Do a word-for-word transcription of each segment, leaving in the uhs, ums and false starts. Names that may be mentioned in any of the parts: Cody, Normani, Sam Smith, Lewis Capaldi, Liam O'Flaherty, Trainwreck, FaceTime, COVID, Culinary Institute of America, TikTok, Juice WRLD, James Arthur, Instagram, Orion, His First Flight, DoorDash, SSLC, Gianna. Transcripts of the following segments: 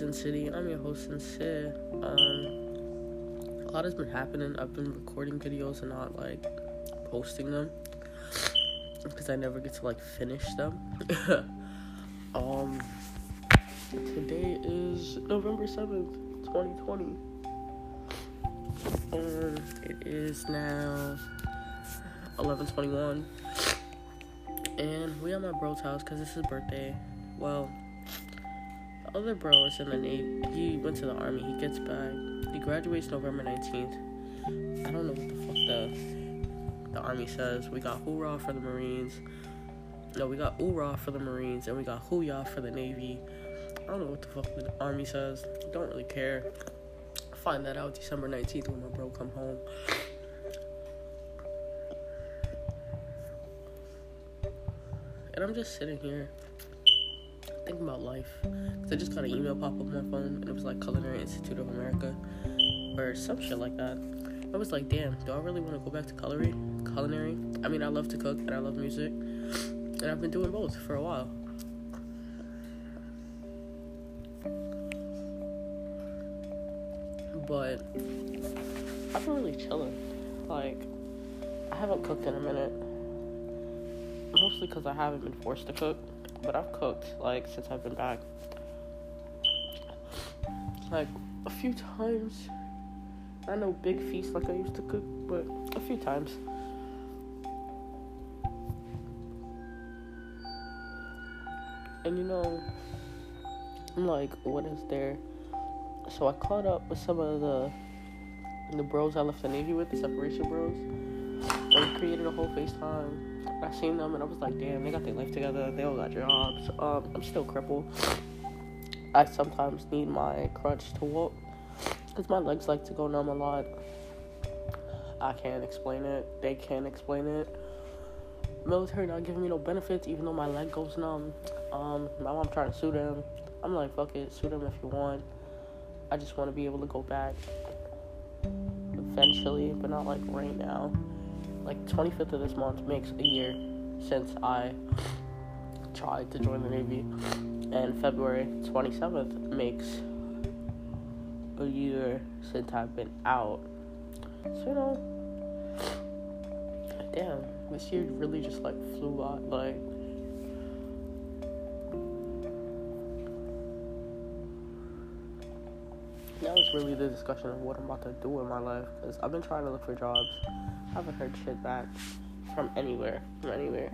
Sin City. I'm your host, Sin City. Um, a lot has been happening. I've been recording videos and not, like, posting them, because I never get to, like, finish them. um, today is November seventh, twenty twenty. Um, it is now eleven twenty-one, and we at my bro's house, because it's his birthday. Well, the other bro is in the Navy. He went to the Army. He gets back. He graduates November nineteenth. I don't know what the fuck the, the Army says. We got hoorah for the Marines. No, we got oorah for the Marines, and we got hooyah for the Navy. I don't know what the fuck the Army says. Don't really care. I'll find that out December nineteenth when my bro come home. And I'm just sitting here thinking about life, because I just got an email pop up on my phone, and it was like Culinary Institute of America, or some shit like that. I was like, damn, do I really want to go back to culinary? Culinary? I mean, I love to cook, and I love music, and I've been doing both for a while. But I've been really chilling. Like, I haven't cooked in a minute, mostly because I haven't been forced to cook. But I've cooked, like, since I've been back, like, a few times. I know, big feast like I used to cook, but a few times. And, you know, I'm like, what is there? So I caught up with some of the the bros I left the Navy with, the separation bros. And we created a whole FaceTime. I seen them, and I was like, damn, they got their life together. They all got jobs. Um, I'm still crippled. I sometimes need my crutch to walk, because my legs like to go numb a lot. I can't explain it. They can't explain it. Military not giving me no benefits, even though my leg goes numb. Um, my mom trying to sue them. I'm like, fuck it, sue them if you want. I just want to be able to go back eventually, but not, like, right now. Like, twenty-fifth of this month makes a year since I tried to join the Navy. And February twenty-seventh makes a year since I've been out. So, you know, damn, this year really just, like, flew by. Like, that was really the discussion of what I'm about to do in my life, because I've been trying to look for jobs. I haven't heard shit back from anywhere, from anywhere.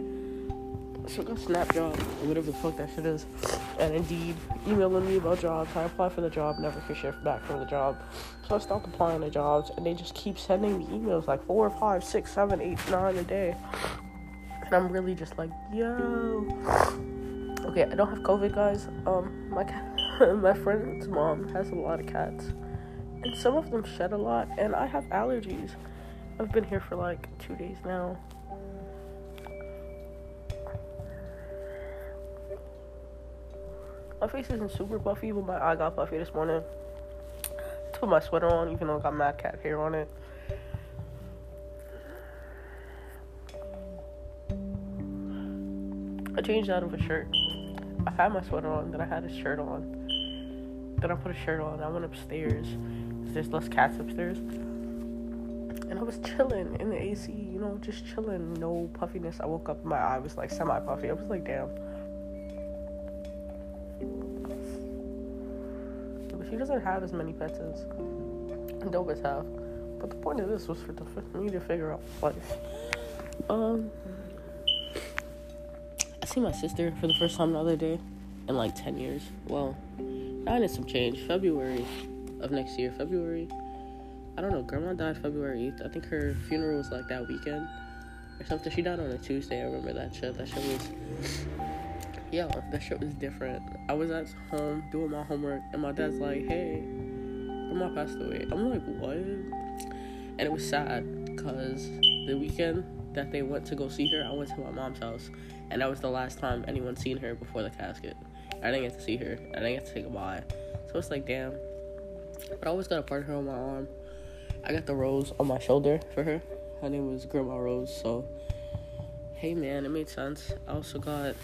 So I got Snap Job, whatever the fuck that shit is, and Indeed emailing me about jobs. I apply for the job, never hear shit back from the job. So I stopped applying to jobs, and they just keep sending me emails like four, five, six, seven, eight, nine a day. And I'm really just like, yo. Okay, I don't have COVID, guys. Um, my cat. My friend's mom has a lot of cats, and some of them shed a lot, and I have allergies. I've been here for, like, two days now. My face isn't super puffy, but my eye got puffy this morning. I put my sweater on, even though I got mad cat hair on it. I changed out of a shirt. I had my sweater on, then I had a shirt on. Then I put a shirt on. I went upstairs, because there's less cats upstairs. And I was chilling in the A C, you know, just chilling. No puffiness. I woke up, my eye was, like, semi-puffy. I was like, damn. But she doesn't have as many pets as Dobas have. But the point of this was for, the, for me to figure out life. Um, I see my sister for the first time the other day in, like, ten years. Well, I need some change. February of next year. February. I don't know. Grandma died February eighth. I think her funeral was, like, that weekend or something. She died on a Tuesday. I remember that shit. That shit was... Yeah, that shit was different. I was at home doing my homework, and my dad's like, hey, Grandma passed away. I'm like, what? And it was sad, because the weekend that they went to go see her, I went to my mom's house, and that was the last time anyone seen her before the casket. I didn't get to see her. I didn't get to say goodbye. So it's like, damn. But I always got a part of her on my arm. I got the rose on my shoulder for her. Her name was Grandma Rose, so... Hey, man, it made sense. I also got...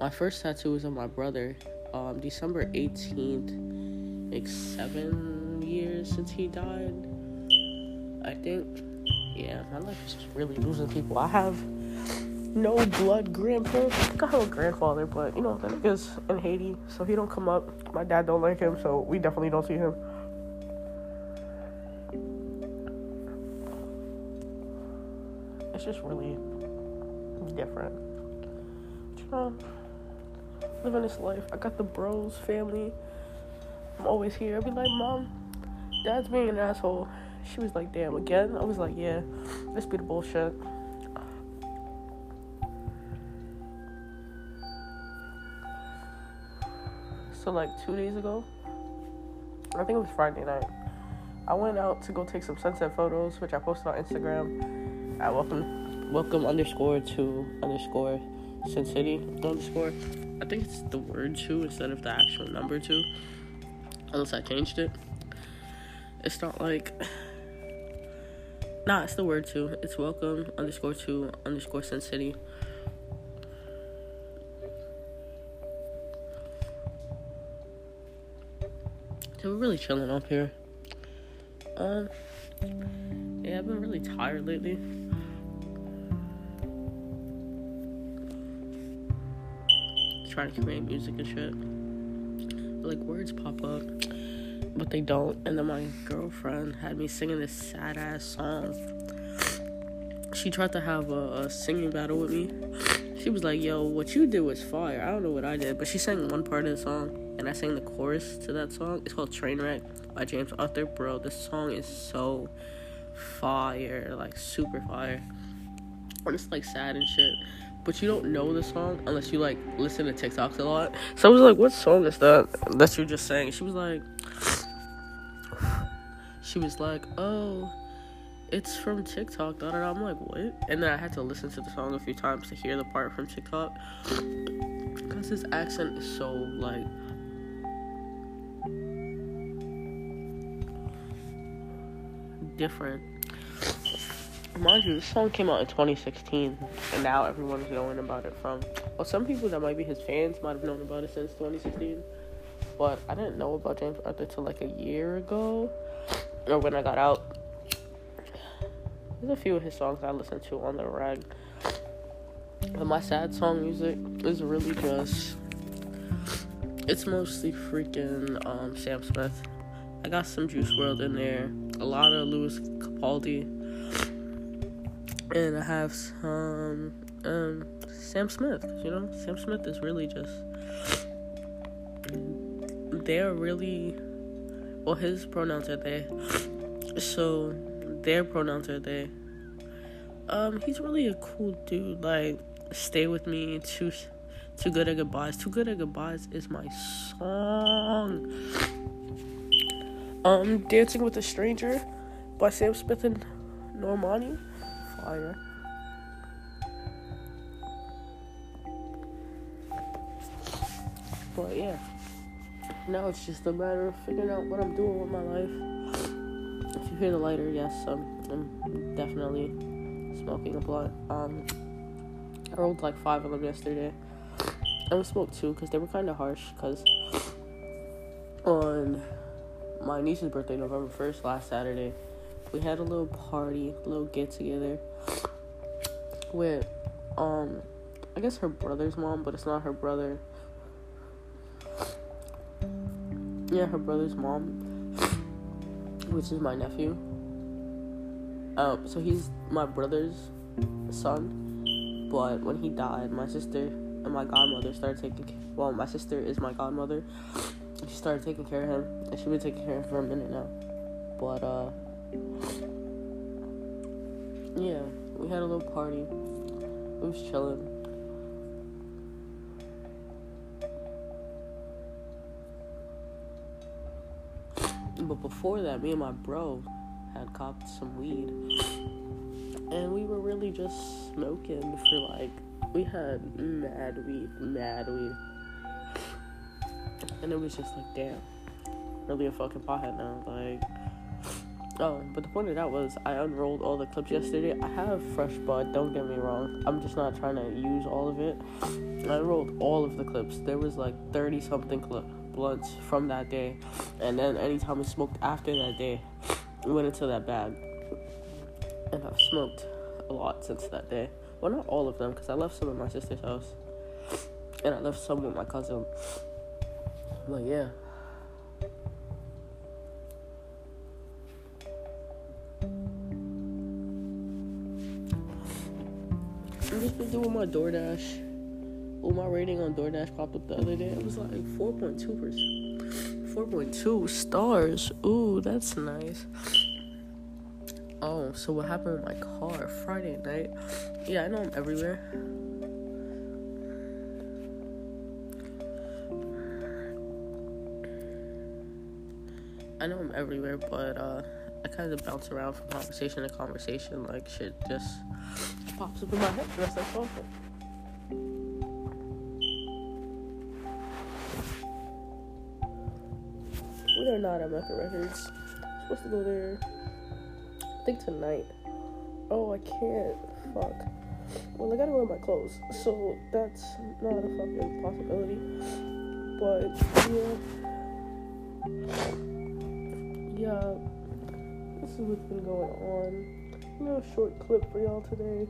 My first tattoo was on my brother. um, December eighteenth, like seven years since he died, I think. Yeah, my life is just really losing people. I have no blood grandparents. I got no grandfather, but, you know, that nigga's in Haiti, so he don't come up. My dad don't like him, so we definitely don't see him. It's just really different. But, you know, living this life. I got the bros, family. I'm always here. I be like, Mom, Dad's being an asshole. She was like, damn, again? I was like, yeah, this be the bullshit. So, like, two days ago, I think it was Friday night, I went out to go take some sunset photos, which I posted on Instagram at welcome, welcome underscore to underscore Sin City underscore. I think it's the word two instead of the actual number two, unless I changed it. It's not like... Nah, it's the word too. It's welcome underscore to underscore Sin City. So we're really chilling up here. Um, yeah, I've been really tired lately. Trying to create music and shit. But, like, words pop up, but they don't. And then my girlfriend had me singing this sad ass song. She tried to have a, a singing battle with me. She was like, yo, what you did was fire, I don't know what I did, but she sang one part of the song and I sang the chorus to that song. It's called Trainwreck by James Arthur. Bro, this song is so fire, like super fire, and it's like sad and shit, but you don't know the song unless you like listen to TikToks a lot. So I was like, what song is that that you just sang? She was like, She was like, oh, it's from TikTok, da da da. I'm like, what? And then I had to listen to the song a few times to hear the part from TikTok, because his accent is so, like, different. Mind you, this song came out in twenty sixteen, and now everyone's knowing about it from... Well, some people that might be his fans might have known about it since twenty sixteen, but I didn't know about James Arthur till, like, a year ago. Or when I got out. There's a few of his songs I listen to on the reg. But my sad song music is really just... It's mostly freaking um, Sam Smith. I got some Juice world in there. A lot of Lewis Capaldi. And I have some um, Sam Smith. You know, Sam Smith is really just... They're really... Well, his pronouns are they, so their pronouns are they. Um, he's really a cool dude. Like, Stay With Me, Too, too Good At Goodbyes. Too Good At Goodbyes is my song. Um, Dancing With a Stranger by Sam Smith and Normani, fire. But yeah. Now it's just a matter of figuring out what I'm doing with my life. If you hear the lighter, yes, I'm, I'm definitely smoking a blunt. Um, I rolled like five of them yesterday. I only smoked two because they were kind of harsh. Because on my niece's birthday, November first, last Saturday, we had a little party, a little get together with, um, I guess her brother's mom, but it's not her brother. Yeah, her brother's mom, which is my nephew. Um, so he's my brother's son, but when he died, my sister and my godmother started taking... Well, my sister is my godmother. She started taking care of him, and she's been taking care of him for a minute now. But, uh... yeah, we had a little party. It was chilling. But before that, me and my bro had copped some weed, and we were really just smoking for, like, we had mad weed, mad weed, and it was just like, damn, really a fucking pothead now, like, Um, but the point of that was I unrolled all the clips yesterday. I have fresh bud, don't get me wrong. I'm just not trying to use all of it. I unrolled all of the clips. There was like thirty-something clip blunts from that day. And then anytime I smoked after that day, it went into that bag. And I've smoked a lot since that day. Well, not all of them, because I left some at my sister's house. And I left some with my cousin. But yeah. I've just been doing my DoorDash. Well, my rating on DoorDash popped up the other day. It was like four point two percent. four point two stars. Ooh, that's nice. Oh, so what happened with my car Friday night? Yeah, I know I'm everywhere. I know I'm everywhere, but uh, I kind of bounce around from conversation to conversation. Like, shit just pops up in my head. And that's like awful. We are not at Mecca Records. I'm supposed to go there, I think, tonight. Oh, I can't. Fuck. Well, I gotta wear my clothes, so that's not a fucking possibility. But, yeah. Yeah. This is what's been going on. You know, short clip for y'all today.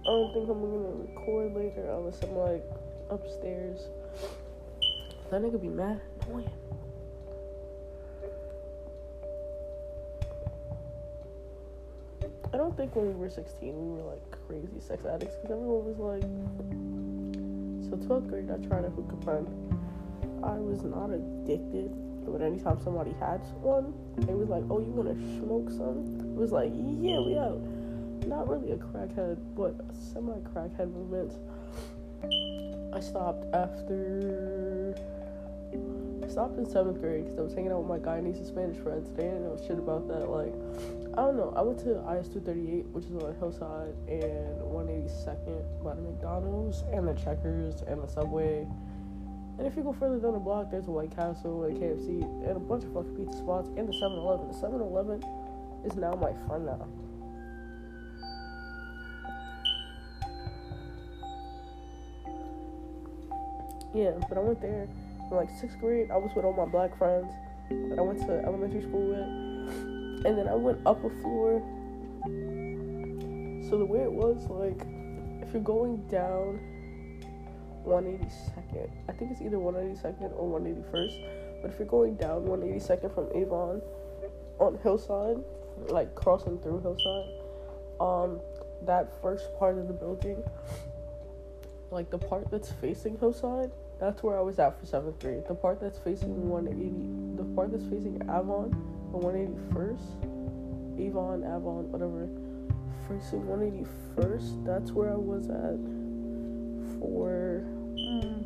I don't think I'm gonna record later unless I'm, like, upstairs. That nigga be mad annoying. I don't think when we were sixteen, we were, like, crazy sex addicts, because everyone was, like... So, twelfth grade, I tried a hookah pun. I was not addicted, but anytime somebody had one, they was like, oh, you want to smoke some? It was like, yeah, we out. Not really a crackhead, but a semi-crackhead movement. I stopped after... I stopped in seventh grade, because I was hanging out with my Guyanese and Spanish friends. They didn't know shit about that, like... I don't know, I went to I S two thirty-eight, which is on Hillside, and one eighty-second by the McDonald's, and the Checkers, and the Subway, and if you go further down the block, there's a White Castle, and a K F C, and a bunch of fucking pizza spots, and the seven eleven. The seven eleven is now my friend now. Yeah, but I went there in like sixth grade. I was with all my black friends that I went to elementary school with. And then I went up a floor. So the way it was, like, if you're going down one eighty-second, I think it's either one eighty-second or one eighty-first, but if you're going down one eighty-second from Avon on Hillside, like crossing through Hillside, um, that first part of the building, like the part that's facing Hillside, that's where I was at for seventh grade. The part that's facing one eighty, the part that's facing Avon, one eighty-first, Avon, Avon, whatever, first and one eighty-first, that's where I was at for, mm.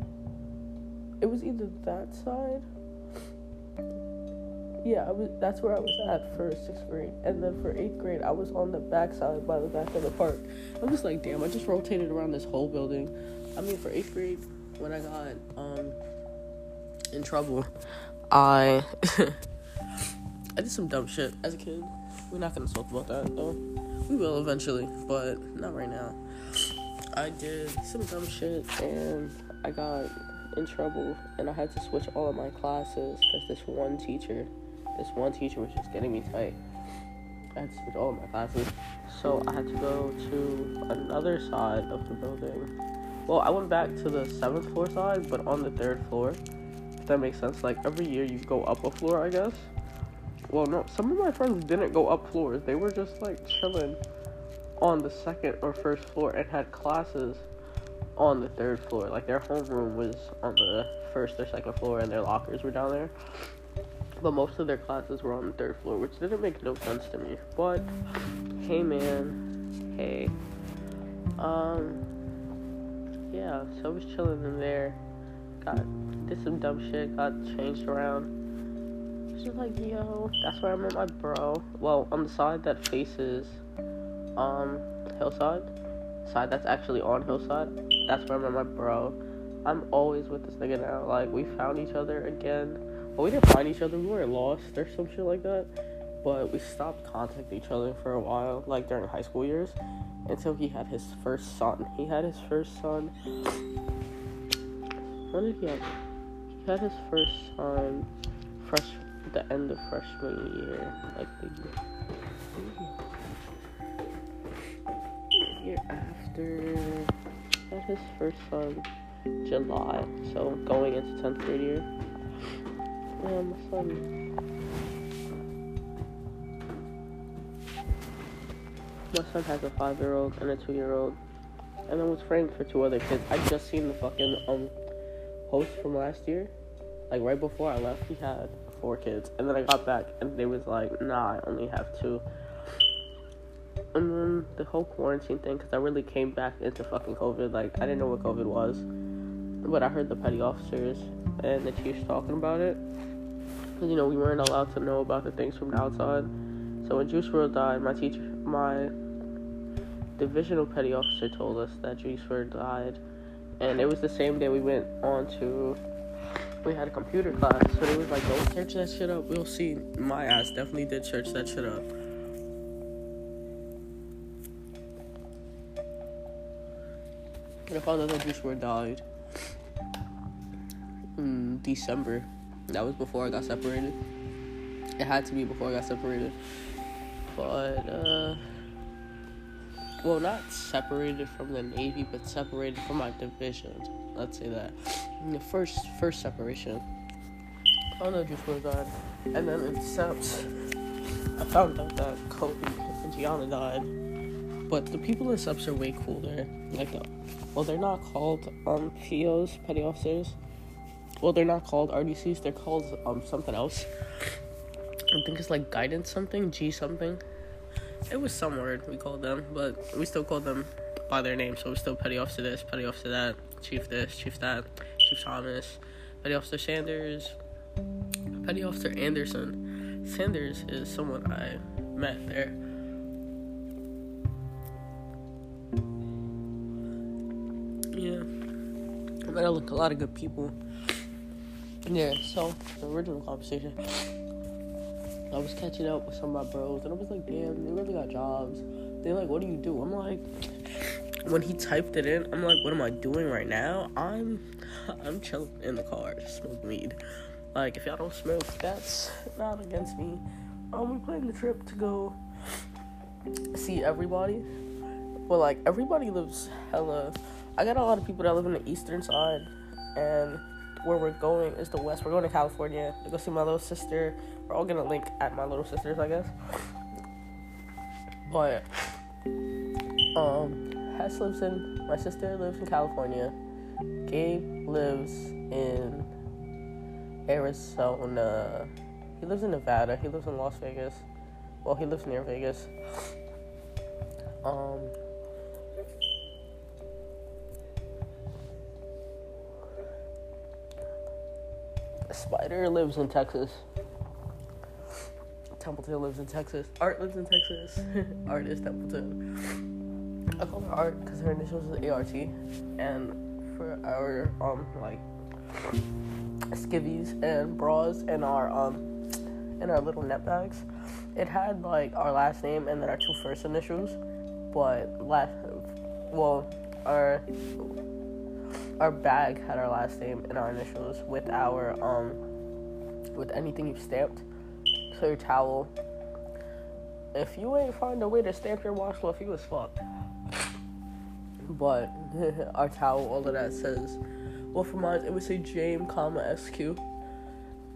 It was either that side, yeah, I was. That's where I was at for sixth grade, and then for eighth grade, I was on the back side by the back of the park. I'm just like, damn, I just rotated around this whole building. I mean, for eighth grade, when I got, um, in trouble, I... I did some dumb shit as a kid. We're not gonna talk about that though. We will eventually, but not right now. I did some dumb shit and I got in trouble and I had to switch all of my classes because this one teacher, this one teacher was just getting me tight. I had to switch all of my classes. So I had to go to another side of the building. Well, I went back to the seventh floor side, but on the third floor. If that makes sense. Like every year you go up a floor, I guess. Well, no, some of my friends didn't go up floors. They were just, like, chilling on the second or first floor and had classes on the third floor. Like, their homeroom was on the first or second floor, and their lockers were down there. But most of their classes were on the third floor, which didn't make no sense to me. But, hey, man. Hey. Um, yeah, so I was chilling in there. Got, did some dumb shit. Got changed around. Just like, yo, that's where I met my bro. Well, on the side that faces um Hillside, side that's actually on Hillside, that's where I met my bro. I'm always with this nigga now. Like, we found each other again. Well, we didn't find each other, we were lost or some shit like that. but we stopped contacting each other for a while, like during high school years, until he had his first son. He had his first son. When did he have? He had his first son fresh the end of freshman year, like the year after. He had his first son July, so going into tenth grade year. Yeah, my son. My son has a five-year-old and a two-year-old, and I was framed for two other kids. I just seen the fucking um post from last year, like right before I left. He had four kids, and then I got back, and they was like, "Nah, I only have two." And then the whole quarantine thing, because I really came back into fucking COVID. Like, I didn't know what COVID was, but I heard the petty officers and the chiefs talking about it. Because, you know, we weren't allowed to know about the things from the outside. So when Juice world died, my teacher, my divisional petty officer told us that Juice world died. And it was the same day we went on to, we had a computer class. So they was like, don't search that shit up. We'll see. My ass definitely did search that shit up. And I found out that Juice world died in December. That was before I got separated. It had to be before I got separated. But, uh... well, not separated from the Navy, but separated from my division. Let's say that. The first first separation. I don't know Juice world died. And then in Seps, I found out that Cody and Gianna died. But the people in Seps are way cooler. Like, the, well, they're not called, um, P Os, petty officers. Well, they're not called R D Cs. They're called um something else. I think it's like guidance something, G something. It was some word we called them, but we still called them by their name. So we're still petty officer this, petty officer that, chief this, chief that, chief Thomas, petty officer Sanders, petty officer Anderson. Sanders is someone I met there. Yeah, I met a lot of good people. Yeah, so, the original conversation, I was catching up with some of my bros, and I was like, damn, they really got jobs. They're like, what do you do? I'm like, when he typed it in, I'm like, what am I doing right now? I'm, I'm chilling in the car, smoking weed. Like, if y'all don't smoke, that's not against me. Um, we planned the trip to go see everybody. Well, like, everybody lives hella, I got a lot of people that live on the eastern side, and where we're going is the west. We're going to California to go see my little sister. We're all gonna link at my little sister's, I guess. But um Hess lives in, my sister lives in California. Gabe lives in Arizona. He lives in Nevada. He lives in Las Vegas. Well, he lives near Vegas. Um Spider lives in Texas. Templeton lives in Texas. Art lives in Texas. Art is Templeton. I call her Art because her initials is A R T. And for our, um, like, skivvies and bras and our, um, and our little net bags, it had, like, our last name and then our two first initials. But last, well, our... our bag had our last name and our initials with our, um, with anything you've stamped. So your towel. If you ain't find a way to stamp your washcloth, you was fucked. But our towel, all of that says, well, for mine, it would say James, comma, S Q.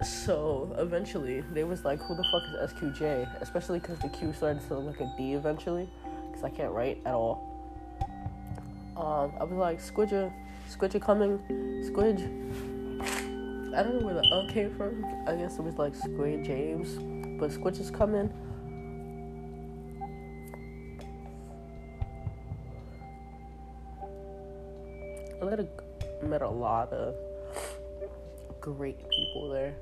So eventually, they was like, who the fuck is S Q J? Especially because the Q started to look like a D eventually. Because I can't write at all. Um, I was like, Squidger. Squidge coming, Squidge. I don't know where the L came from. I guess it was like Squid James, but Squidge is coming. I met a, met a lot of great people there.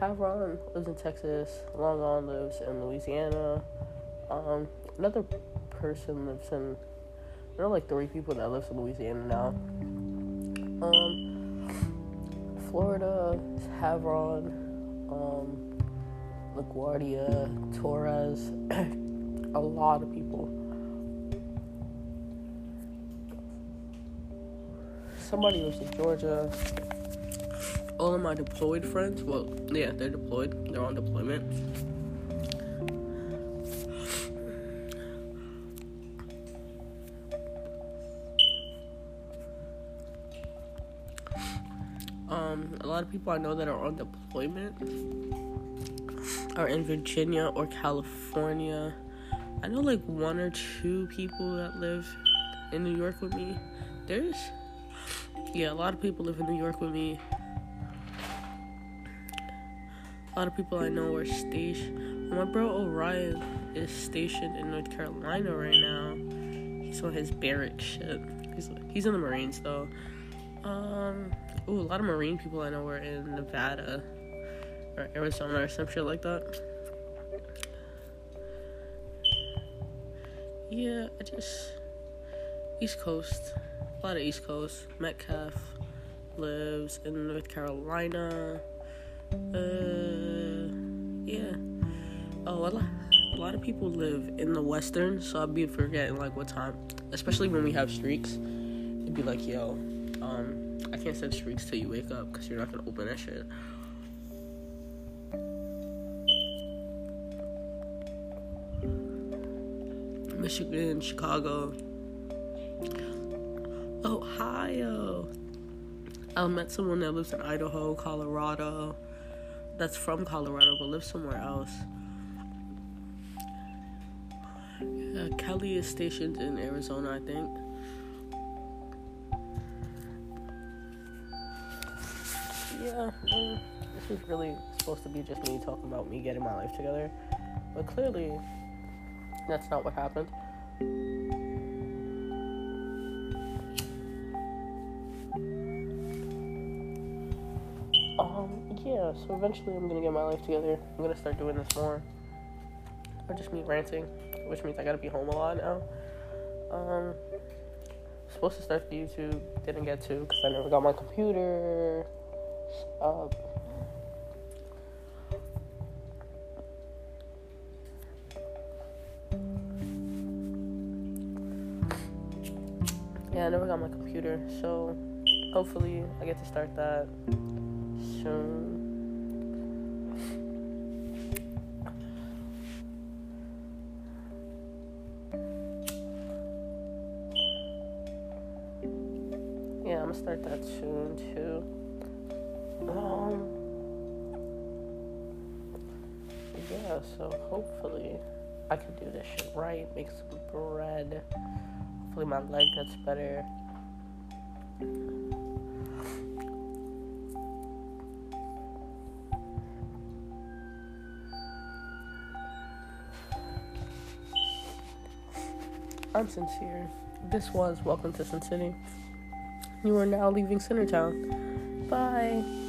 Havron lives in Texas. Long On lives in Louisiana. Um, another person lives in. There are like three people that lives in Louisiana now. Um, Florida, Havron, um, LaGuardia, Torres, a lot of people. Somebody was in Georgia. All of my deployed friends, well, yeah, they're deployed. They're on deployment. Um, a lot of people I know that are on deployment are in Virginia or California. I know, like, one or two people that live in New York with me. There's, yeah, a lot of people live in New York with me. A lot of people I know are stationed. My bro Orion is stationed in North Carolina right now. He's on his barrack ship. He's he's in the Marines though. Um, ooh, a lot of Marine people I know are in Nevada or Arizona or some shit like that. Yeah, I just East Coast, a lot of East Coast. Metcalf lives in North Carolina. Uh, yeah. Oh, a lot, a lot of people live in the Western, so I'll be forgetting, like, what time. Especially when we have streaks. It'd be like, yo, um, I can't send streaks till you wake up, because you're not going to open that shit. Michigan, Chicago. Ohio. I met someone that lives in Idaho, Colorado. That's from Colorado, but lives somewhere else. Uh, Kelly is stationed in Arizona, I think. Yeah, um, this was really supposed to be just me talking about me getting my life together, but clearly, that's not what happened. Yeah, so eventually I'm gonna get my life together. I'm gonna start doing this more. Or just me ranting, which means I gotta be home a lot now. Um, supposed to start the YouTube, didn't get to because I never got my computer. Uh, yeah, I never got my computer, so hopefully I get to start that soon. Yeah, I'm gonna start that soon too. Um, yeah, so hopefully I can do this shit right, make some bread. Hopefully my leg gets better. I'm Sincere. This was Welcome to Sin City. You are now leaving Centertown. Bye.